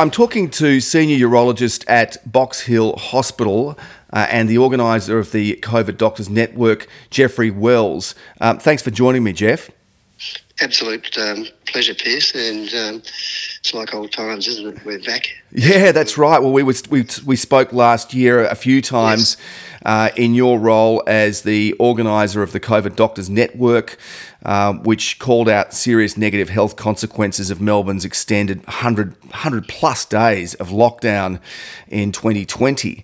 I'm talking to senior urologist at Box Hill Hospital and the organiser of the COVID Doctors Network, Jeffrey Wells. Thanks for joining me, Jeff. Absolute pleasure, Pierce, and it's like old times, isn't it? We're back. Yeah, that's right. Well, we spoke last year a few times. Yes. In your role as the organiser of the COVID Doctors Network, which called out serious negative health consequences of Melbourne's extended 100-plus days of lockdown in 2020.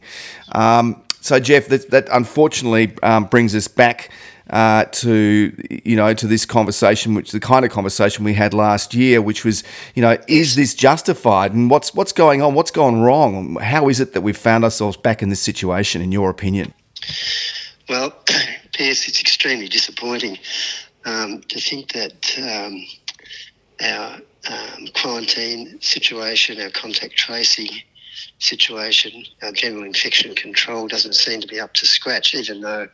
So, Jeff, that unfortunately brings us back to this conversation, which the kind of conversation we had last year, which was, is this justified, and what's going on, what's gone wrong, how is it that we've found ourselves back in this situation, in your opinion? Well, Pierce, it's extremely disappointing to think that our quarantine situation, our contact tracing situation, our general infection control doesn't seem to be up to scratch, even though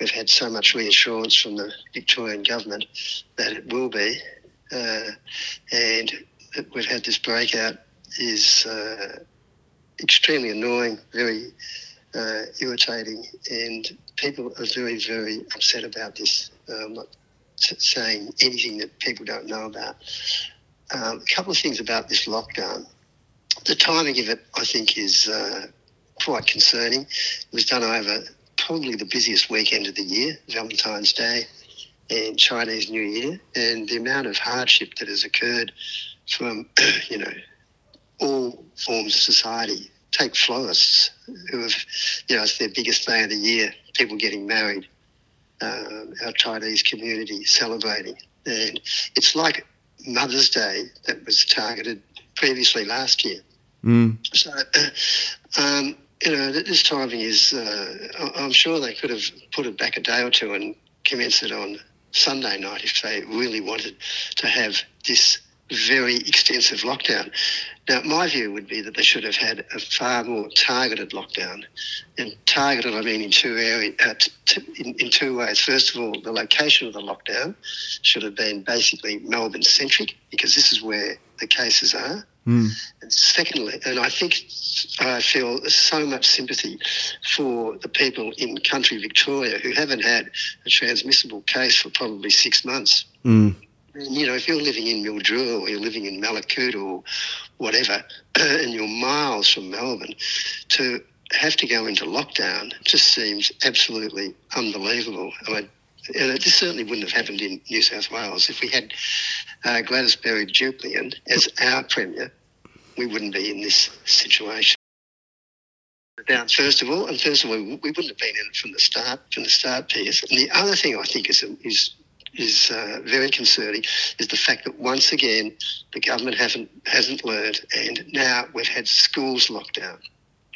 we've had so much reassurance from the Victorian government that it will be, and that we've had this breakout is extremely annoying, very irritating, and people are very, very upset about this. I'm not saying anything that people don't know about. A couple of things about this lockdown. The timing of it, I think, is quite concerning. It was done over probably the busiest weekend of the year, Valentine's Day and Chinese New Year, and the amount of hardship that has occurred from, all forms of society. Take florists who have, it's their biggest day of the year, people getting married, our Chinese community celebrating. And it's like Mother's Day that was targeted previously last year. Mm. So, this timing is, I'm sure they could have put it back a day or two and commenced it on Sunday night if they really wanted to have this very extensive lockdown. Now, my view would be that they should have had a far more targeted lockdown. And targeted, I mean, in two areas, in two ways. First of all, the location of the lockdown should have been basically Melbourne-centric, because this is where the cases are. Mm. And secondly, and I feel so much sympathy for the people in country Victoria who haven't had a transmissible case for probably 6 months. Mm. If you're living in Mildura or you're living in Malacoota or whatever, and you're miles from Melbourne, to have to go into lockdown just seems absolutely unbelievable. I mean, this certainly wouldn't have happened in New South Wales. If we had Gladys Berejiklian as our Premier, we wouldn't be in this situation. Down first of all, we wouldn't have been in it from the start, Piers. And the other thing I think is very concerning is the fact that once again the government hasn't learned, and now we've had schools locked down.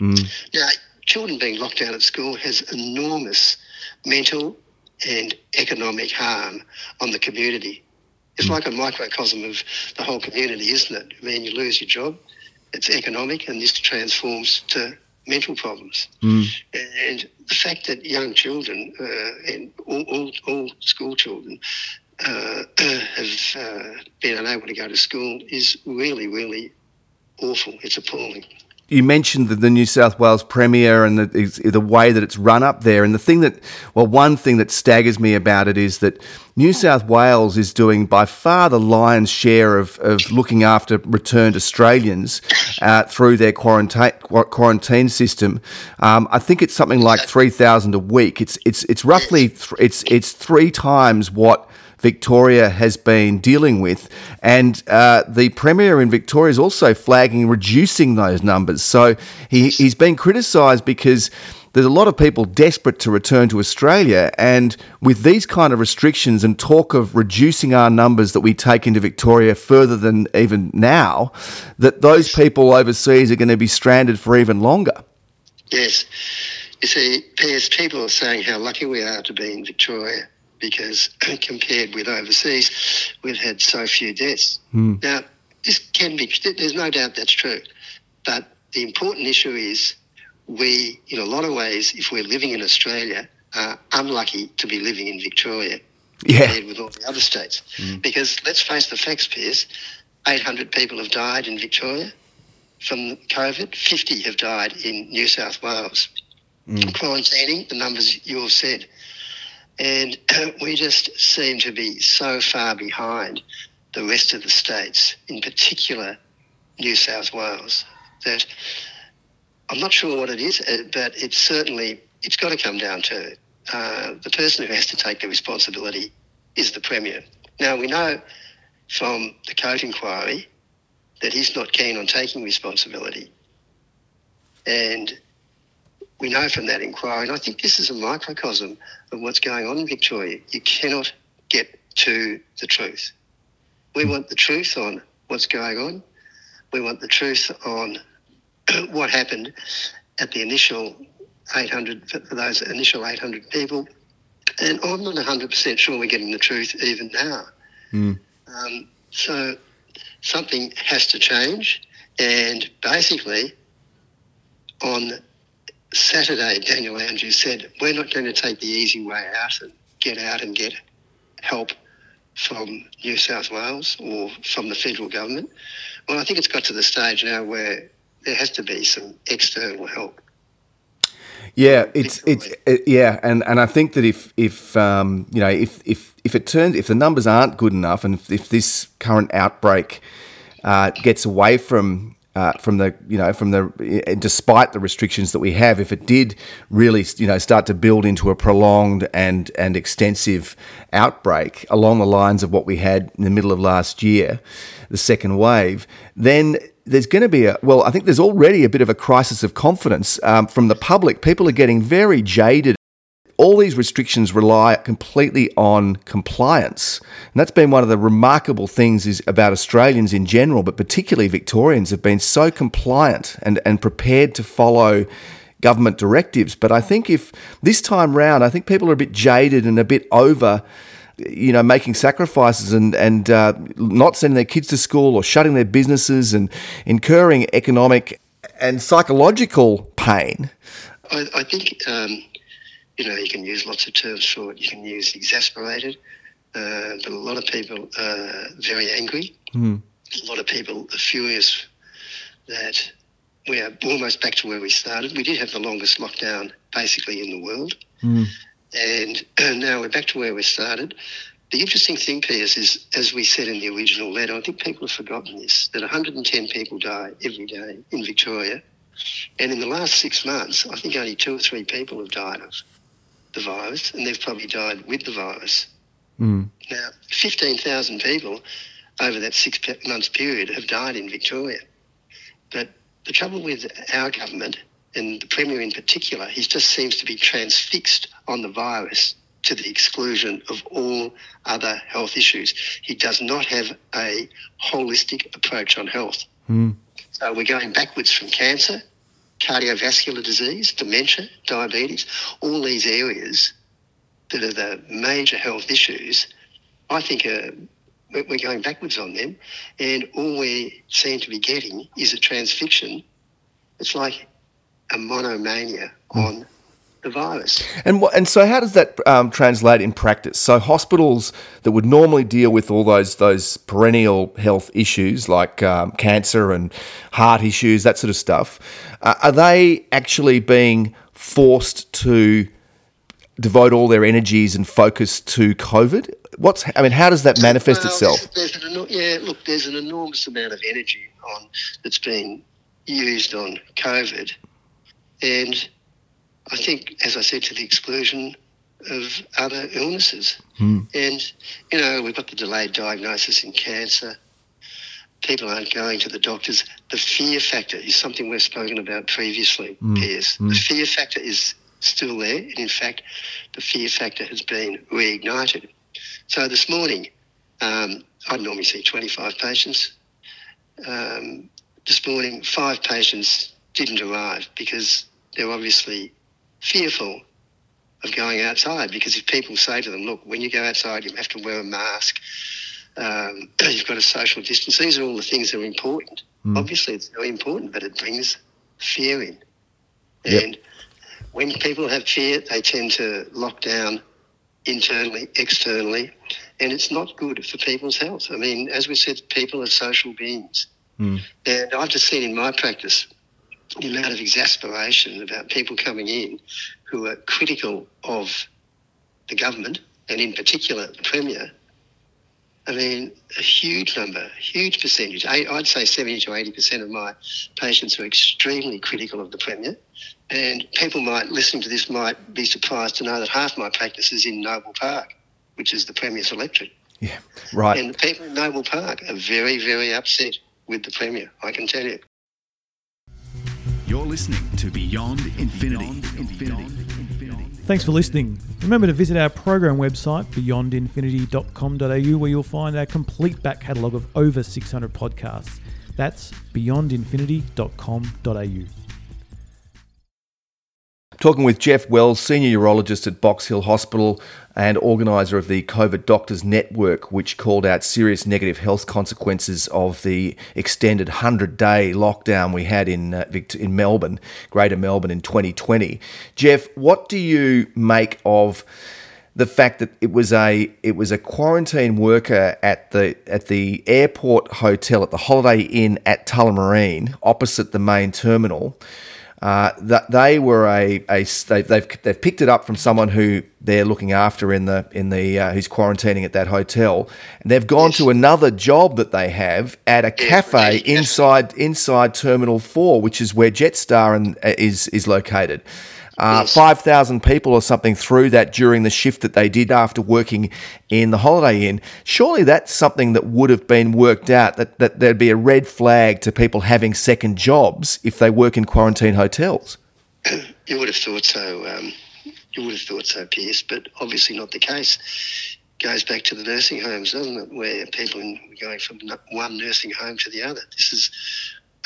Mm. Now, children being locked down at school has enormous mental and economic harm on the community. It's like a microcosm of the whole community, isn't it? I mean, you lose your job, it's economic, and this transforms to mental problems. Mm. And the fact that young children and all school children have been unable to go to school is really, really awful. It's appalling. You mentioned the New South Wales Premier and the way that it's run up there. And one thing that staggers me about it is that New South Wales is doing by far the lion's share of looking after returned Australians through their quarantine system. I think it's something like 3,000 a week. It's roughly it's three times what Victoria has been dealing with, and the Premier in Victoria is also flagging reducing those numbers. So he's been criticised because there's a lot of people desperate to return to Australia, and with these kind of restrictions and talk of reducing our numbers that we take into Victoria further than even now, that those people overseas are going to be stranded for even longer. Yes. You see, Piers, people are saying how lucky we are to be in Victoria, because compared with overseas, we've had so few deaths. Mm. Now, there's no doubt that's true. But the important issue is we, in a lot of ways, if we're living in Australia, are unlucky to be living in Victoria compared with all the other states. Mm. Because let's face the facts, Piers, 800 people have died in Victoria. from COVID, 50 have died in New South Wales. Quarantining, the numbers you have said. And we just seem to be so far behind the rest of the states, in particular New South Wales, that I'm not sure what it is, but it's certainly, it's got to come down to the person who has to take the responsibility is the Premier. Now, we know from the Coate inquiry that he's not keen on taking responsibility. And we know from that inquiry, and I think this is a microcosm of what's going on in Victoria, you cannot get to the truth. We want the truth on what's going on. We want the truth on what happened at the initial 800, for those initial 800 people. And I'm not 100% sure we're getting the truth even now. So something has to change. And basically on Saturday, Daniel Andrews said, we're not going to take the easy way out and get help from New South Wales or from the federal government. Well, I think it's got to the stage now where there has to be some external help. Yeah, and I think that if it turns, if the numbers aren't good enough, and if this current outbreak gets away from the despite the restrictions that we have, if it did really, start to build into a prolonged and extensive outbreak along the lines of what we had in the middle of last year, the second wave, then there's going to be I think there's already a bit of a crisis of confidence from the public. People are getting very jaded. All these restrictions rely completely on compliance. And that's been one of the remarkable things is about Australians in general, but particularly Victorians have been so compliant and prepared to follow government directives. But I think if this time round, I think people are a bit jaded and a bit over, making sacrifices and not sending their kids to school or shutting their businesses and incurring economic and psychological pain. I think... you can use lots of terms for it. You can use exasperated, but a lot of people are very angry. A lot of people are furious that we are almost back to where we started. We did have the longest lockdown basically in the world. And now we're back to where we started. The interesting thing, Piers, is, as we said in the original letter, I think people have forgotten this, that 110 people die every day in Victoria. And in the last 6 months, I think only 2 or 3 people have died of the virus, and they've probably died with the virus. Now, 15,000 people over that 6 month period have died in Victoria. But the trouble with our government, and the Premier in particular, he just seems to be transfixed on the virus to the exclusion of all other health issues. He does not have a holistic approach on health. So we're going backwards from cancer, cardiovascular disease, dementia, diabetes, all these areas that are the major health issues, I think we're going backwards on them. And all we seem to be getting is a transfixion. It's like a monomania on the virus. And so how does that translate in practice? So hospitals that would normally deal with all those perennial health issues like cancer and heart issues, that sort of stuff, are they actually being forced to devote all their energies and focus to COVID? How does that manifest itself? There's an enormous amount of energy that's being used on COVID, and I think, as I said, to the exclusion of other illnesses. And, we've got the delayed diagnosis in cancer. People aren't going to the doctors. The fear factor is something we've spoken about previously, Piers. The fear factor is still there. And in fact, the fear factor has been reignited. So this morning, I'd normally see 25 patients. This morning, 5 patients didn't arrive because they're obviously fearful of going outside, because if people say to them, look, when you go outside, you have to wear a mask, you've got to social distance, these are all the things that are important. Obviously, it's very important, but it brings fear in. And when people have fear, they tend to lock down internally, externally, and it's not good for people's health. As we said, people are social beings. Mm. And I've just seen in my practice the amount of exasperation about people coming in who are critical of the government and in particular the Premier. I mean, a huge number, huge percentage. I'd say 70 to 80% of my patients are extremely critical of the Premier. And people might, listening to this, might be surprised to know that half my practice is in Noble Park, which is the Premier's electorate. Yeah, right. And the people in Noble Park are very, very upset with the Premier, I can tell you. You're listening to Beyond Infinity. Thanks for listening. Remember to visit our program website, beyondinfinity.com.au, where you'll find our complete back catalogue of over 600 podcasts. That's beyondinfinity.com.au. Talking with Jeff Wells, senior urologist at Box Hill Hospital and organiser of the COVID Doctors Network, which called out serious negative health consequences of the extended 100-day lockdown we had in Melbourne, Greater Melbourne in 2020. Jeff, what do you make of the fact that it was a quarantine worker at the airport hotel at the Holiday Inn at Tullamarine, opposite the main terminal? That they were they've picked it up from someone who they're looking after in the who's quarantining at that hotel, and they've gone to another job that they have at a cafe inside Terminal 4, which is where Jetstar is located. 5,000 people or something through that during the shift that they did after working in the Holiday Inn. Surely that's something that would have been worked out, that there'd be a red flag to people having second jobs if they work in quarantine hotels. You would have thought so, Pierce, but obviously not the case. It goes back to the nursing homes, doesn't it, where people are going from one nursing home to the other. This is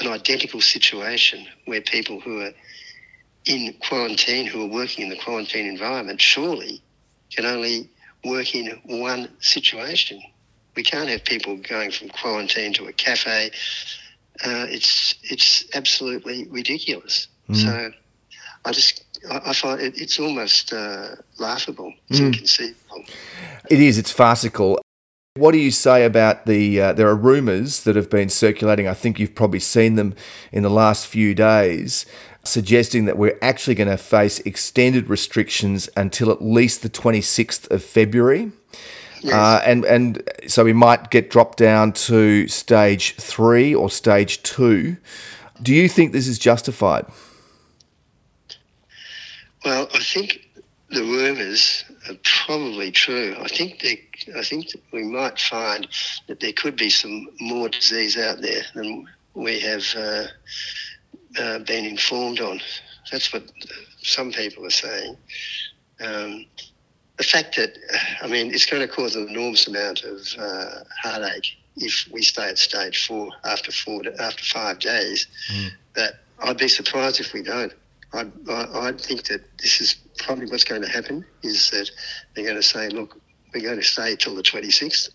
an identical situation where people who are in quarantine, who are working in the quarantine environment, surely can only work in one situation. We can't have people going from quarantine to a cafe. It's absolutely ridiculous. Mm. So I find it's almost laughable. It's inconceivable. It is. It's farcical. What do you say about there are rumours that have been circulating, I think you've probably seen them in the last few days, suggesting that we're actually going to face extended restrictions until at least the 26th of February. Yes. And so we might get dropped down to stage 3 or stage 2. Do you think this is justified? Well, I think the rumours are probably true. I think that we might find that there could be some more disease out there than we have been informed on. That's what some people are saying. The fact that, I mean, it's going to cause an enormous amount of heartache if we stay at stage 4 after 5 days. Mm. That I'd be surprised if we don't. I think that this is probably what's going to happen, is that they're going to say, look, we're going to stay till the 26th.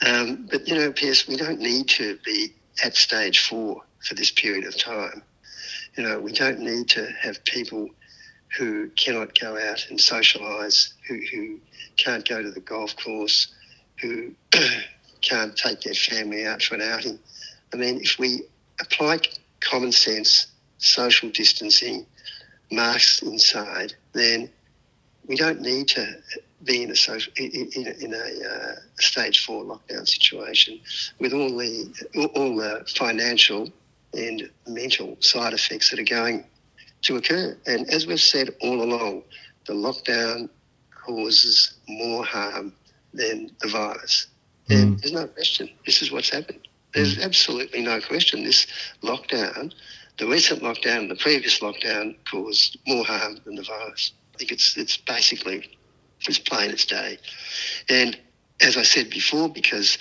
But, you know, Pierce, we don't need to be at stage 4 for this period of time. You know, we don't need to have people who cannot go out and socialise, who can't go to the golf course, who can't take their family out for an outing. I mean, if we apply common sense, social distancing, masks inside, then we don't need to be in a stage 4 lockdown situation with all the financial and mental side effects that are going to occur. And as we've said all along, the lockdown causes more harm than the virus. Mm. And there's no question. This is what's happened. There's absolutely no question. This lockdown, the recent lockdown, the previous lockdown, caused more harm than the virus. I think it's basically as plain as day. And as I said before, because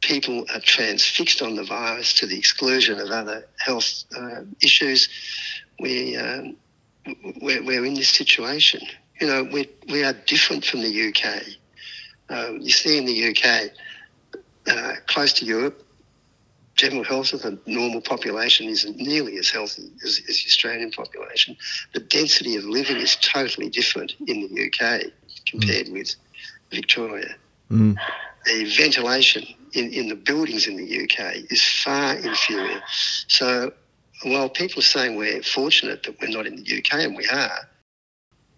people are transfixed on the virus to the exclusion of other health issues, we're in this situation. You know, we are different from the UK. You see in the UK, close to Europe, general health of the normal population isn't nearly as healthy as the Australian population. The density of living is totally different in the UK compared with Victoria. Mm. The ventilation in the buildings in the UK is far inferior. So while people are saying we're fortunate that we're not in the UK, and we are,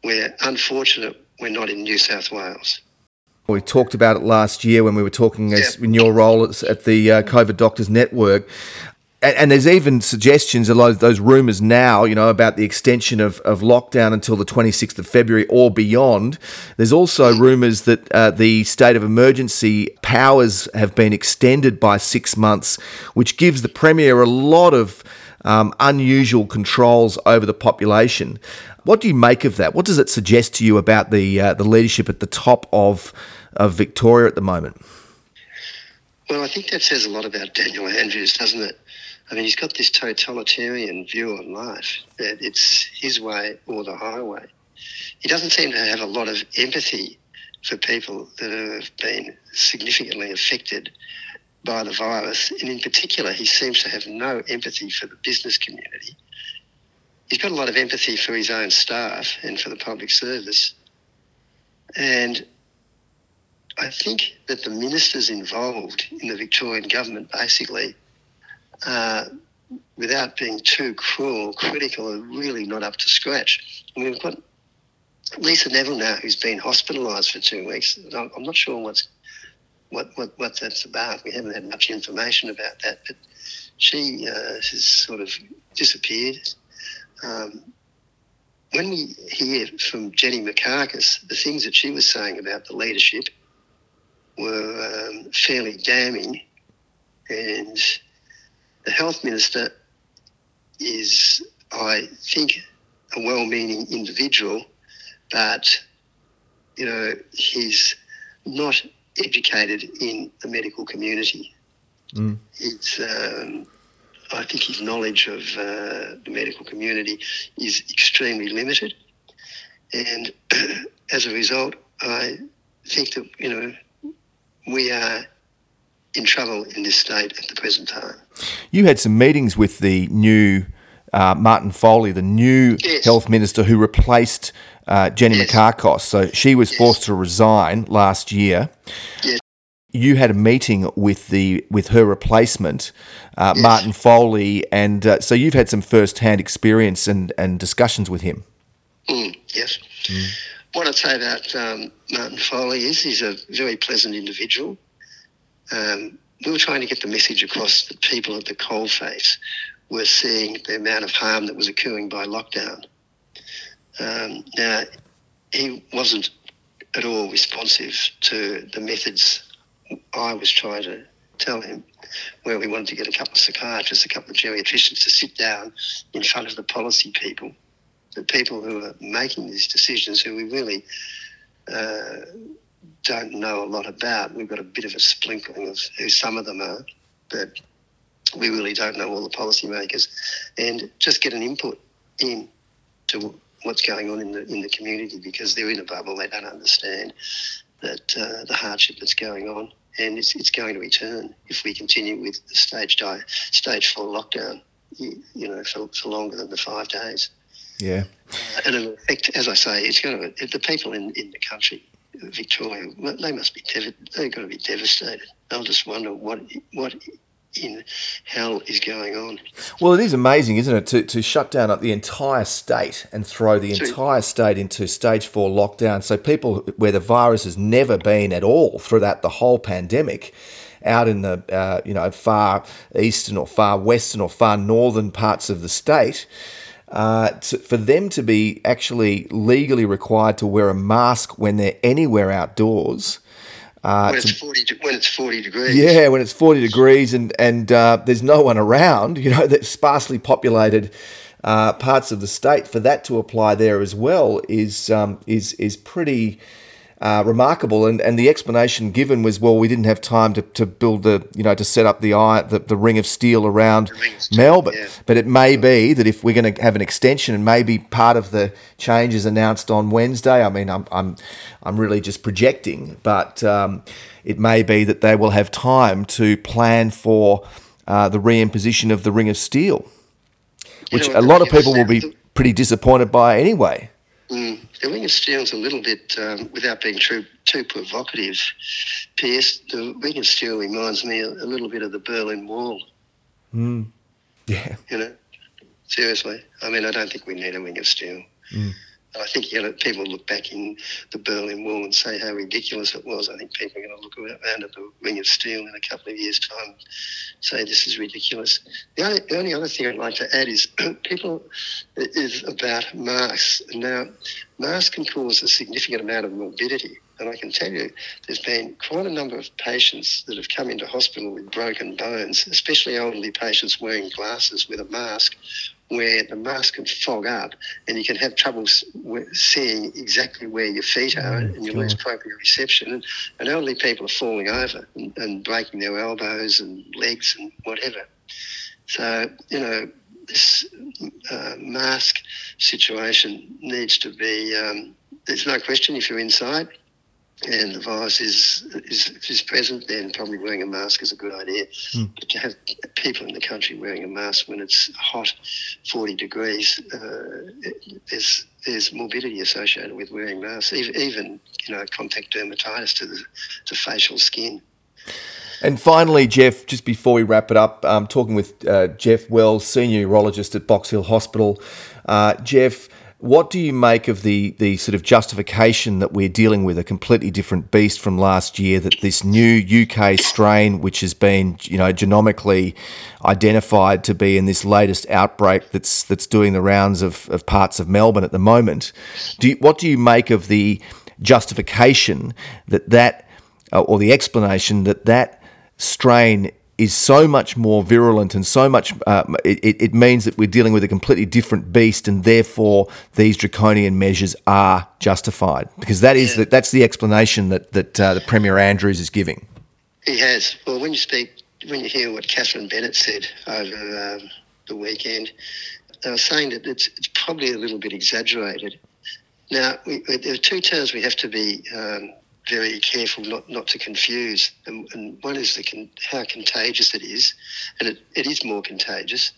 we're unfortunate we're not in New South Wales. We talked about it last year when we were talking in your role at the COVID Doctors Network. And there's even suggestions, a lot of those rumours now, you know, about the extension of lockdown until the 26th of February or beyond. There's also rumours that the state of emergency powers have been extended by 6 months, which gives the Premier a lot of unusual controls over the population. What do you make of that? What does it suggest to you about the leadership at the top of Victoria at the moment? Well, I think that says a lot about Daniel Andrews, doesn't it? I mean, he's got this totalitarian view on life, that it's his way or the highway. He doesn't seem to have a lot of empathy for people that have been significantly affected by the virus. And in particular, he seems to have no empathy for the business community. He's got a lot of empathy for his own staff and for the public service. And I think that the ministers involved in the Victorian government basically, without being too cruel, critical, are really not up to scratch. I mean, we've got Lisa Neville now, who's been hospitalised for 2 weeks. I'm not sure what that's about. We haven't had much information about that, but she has sort of disappeared. When we hear from Jenny McCarkus, the things that she was saying about the leadership were fairly damning, and the health minister is, I think, a well-meaning individual, but, you know, he's not educated in the medical community. Mm. I think his knowledge of the medical community is extremely limited. And as a result, I think that, you know, we are in trouble in this state at the present time. You had some meetings with the new Martin Foley, the new health minister who replaced Jenny McCarkus. So she was forced to resign last year. Yes. You had a meeting with her replacement, Martin Foley, and so you've had some first-hand experience and discussions with him. Mm, yes. Mm. What I'd say about Martin Foley is he's a very pleasant individual. We were trying to get the message across that people at the coalface were seeing the amount of harm that was occurring by lockdown. Now, he wasn't at all responsive to the methods I was trying to tell him, where we wanted to get a couple of psychiatrists, a couple of geriatricians to sit down in front of the policy people, the people who are making these decisions, who we really don't know a lot about. We've got a bit of a sprinkling of who some of them are, but we really don't know all the policymakers, and just get an input in to what's going on in the community, because they're in a bubble. They don't understand that the hardship that's going on, and it's going to return if we continue with the stage 4 lockdown, you know, for longer than the 5 days. Yeah. And in fact, as I say, it's going to, the people in the country, Victoria, they must be they've got to be devastated. They'll just wonder what in hell is going on. Well, it is amazing, isn't it, to shut down the entire state and throw the entire state into stage 4 lockdown, so people where the virus has never been at all throughout the whole pandemic, out in the you know, far eastern or far western or far northern parts of the state, for them to be actually legally required to wear a mask when they're anywhere outdoors. When it's 40 degrees. Yeah, when it's 40 degrees and there's no one around, you know, that sparsely populated parts of the state, for that to apply there as well is pretty remarkable. And the explanation given was, well, we didn't have time to build to set up the ring of steel around Melbourne. Yeah. But it may be that if we're going to have an extension, and maybe part of the changes announced on Wednesday, I mean, I'm really just projecting, but it may be that they will have time to plan for the reimposition of the ring of steel, which a lot of people will be pretty disappointed by anyway. Mm. The wing and steel's a little bit, without being too provocative, Pierce, the wing and steel reminds me a little bit of the Berlin Wall. Mm. Yeah. You know, seriously. I mean, I don't think we need a wing and steel. Mm. I think, you know, people look back in the Berlin Wall and say how ridiculous it was. I think people are going to look around at the wing of steel in a couple of years' time and say this is ridiculous. The only other thing I'd like to add is about masks. Now, masks can cause a significant amount of morbidity, and I can tell you there's been quite a number of patients that have come into hospital with broken bones, especially elderly patients wearing glasses with a mask, where the mask can fog up and you can have trouble seeing exactly where your feet are, and you lose proprioception. And elderly people are falling over and breaking their elbows and legs and whatever. So, you know, this mask situation needs to be, there's no question if you're inside and the virus is present, then probably wearing a mask is a good idea. Mm. But to have people in the country wearing a mask when it's hot, 40 degrees, there's morbidity associated with wearing masks, even you know, contact dermatitis to facial skin. And finally, Jeff, just before we wrap it up, I'm talking with Jeff Wells, senior urologist at Box Hill Hospital. Jeff, what do you make of the sort of justification that we're dealing with, a completely different beast from last year, that this new UK strain, which has been, you know, genomically identified to be in this latest outbreak that's doing the rounds of parts of Melbourne at the moment? What do you make of the justification or the explanation that strain is so much more virulent and so much it means that we're dealing with a completely different beast, and therefore these draconian measures are justified? Because that's the explanation that the Premier Andrews is giving. He has. Well, when you hear what Catherine Bennett said over the weekend, they were saying that it's probably a little bit exaggerated. Now, there are two terms we have to be very careful not to confuse, and one is how contagious it is, and it is more contagious,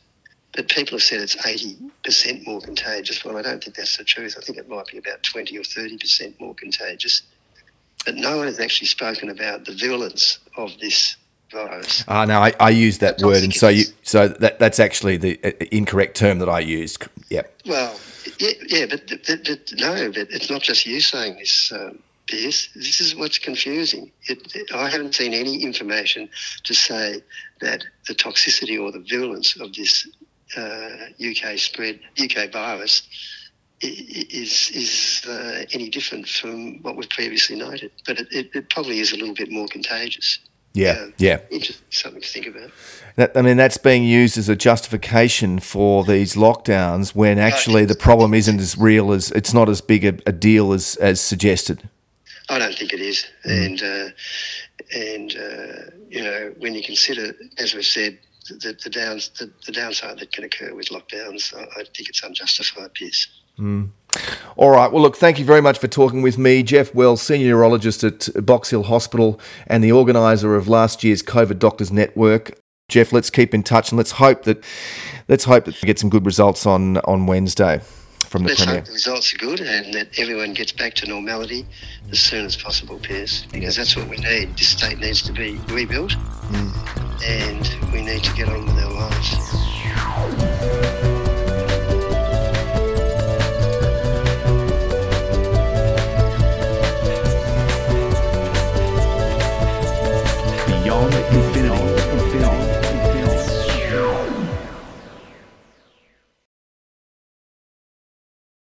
but people have said it's 80% more contagious. Well, I don't think that's the truth. I think it might be about 20 or 30% more contagious, but no one has actually spoken about the virulence of this virus. No, I used that word, and so that's actually the incorrect term that I used. Yeah. Well, yeah, but it's not just you saying this. This is what's confusing. I haven't seen any information to say that the toxicity or the virulence of this UK virus is any different from what we've previously noted. But it probably is a little bit more contagious. Yeah. Something to think about. That's being used as a justification for these lockdowns when actually the problem isn't as real as, it's not as big a deal as suggested. I don't think it is, and you know, when you consider, as we've said, the downside that can occur with lockdowns, I think it's unjustified, Pierce. Mm. All right. Well, look, thank you very much for talking with me, Jeff Wells, senior urologist at Box Hill Hospital and the organiser of last year's COVID Doctors Network. Jeff, let's keep in touch and let's hope that we get some good results on Wednesday. Let's hope the results are good and that everyone gets back to normality as soon as possible, Piers, because that's what we need. This state needs to be rebuilt, and we need to get on with our lives.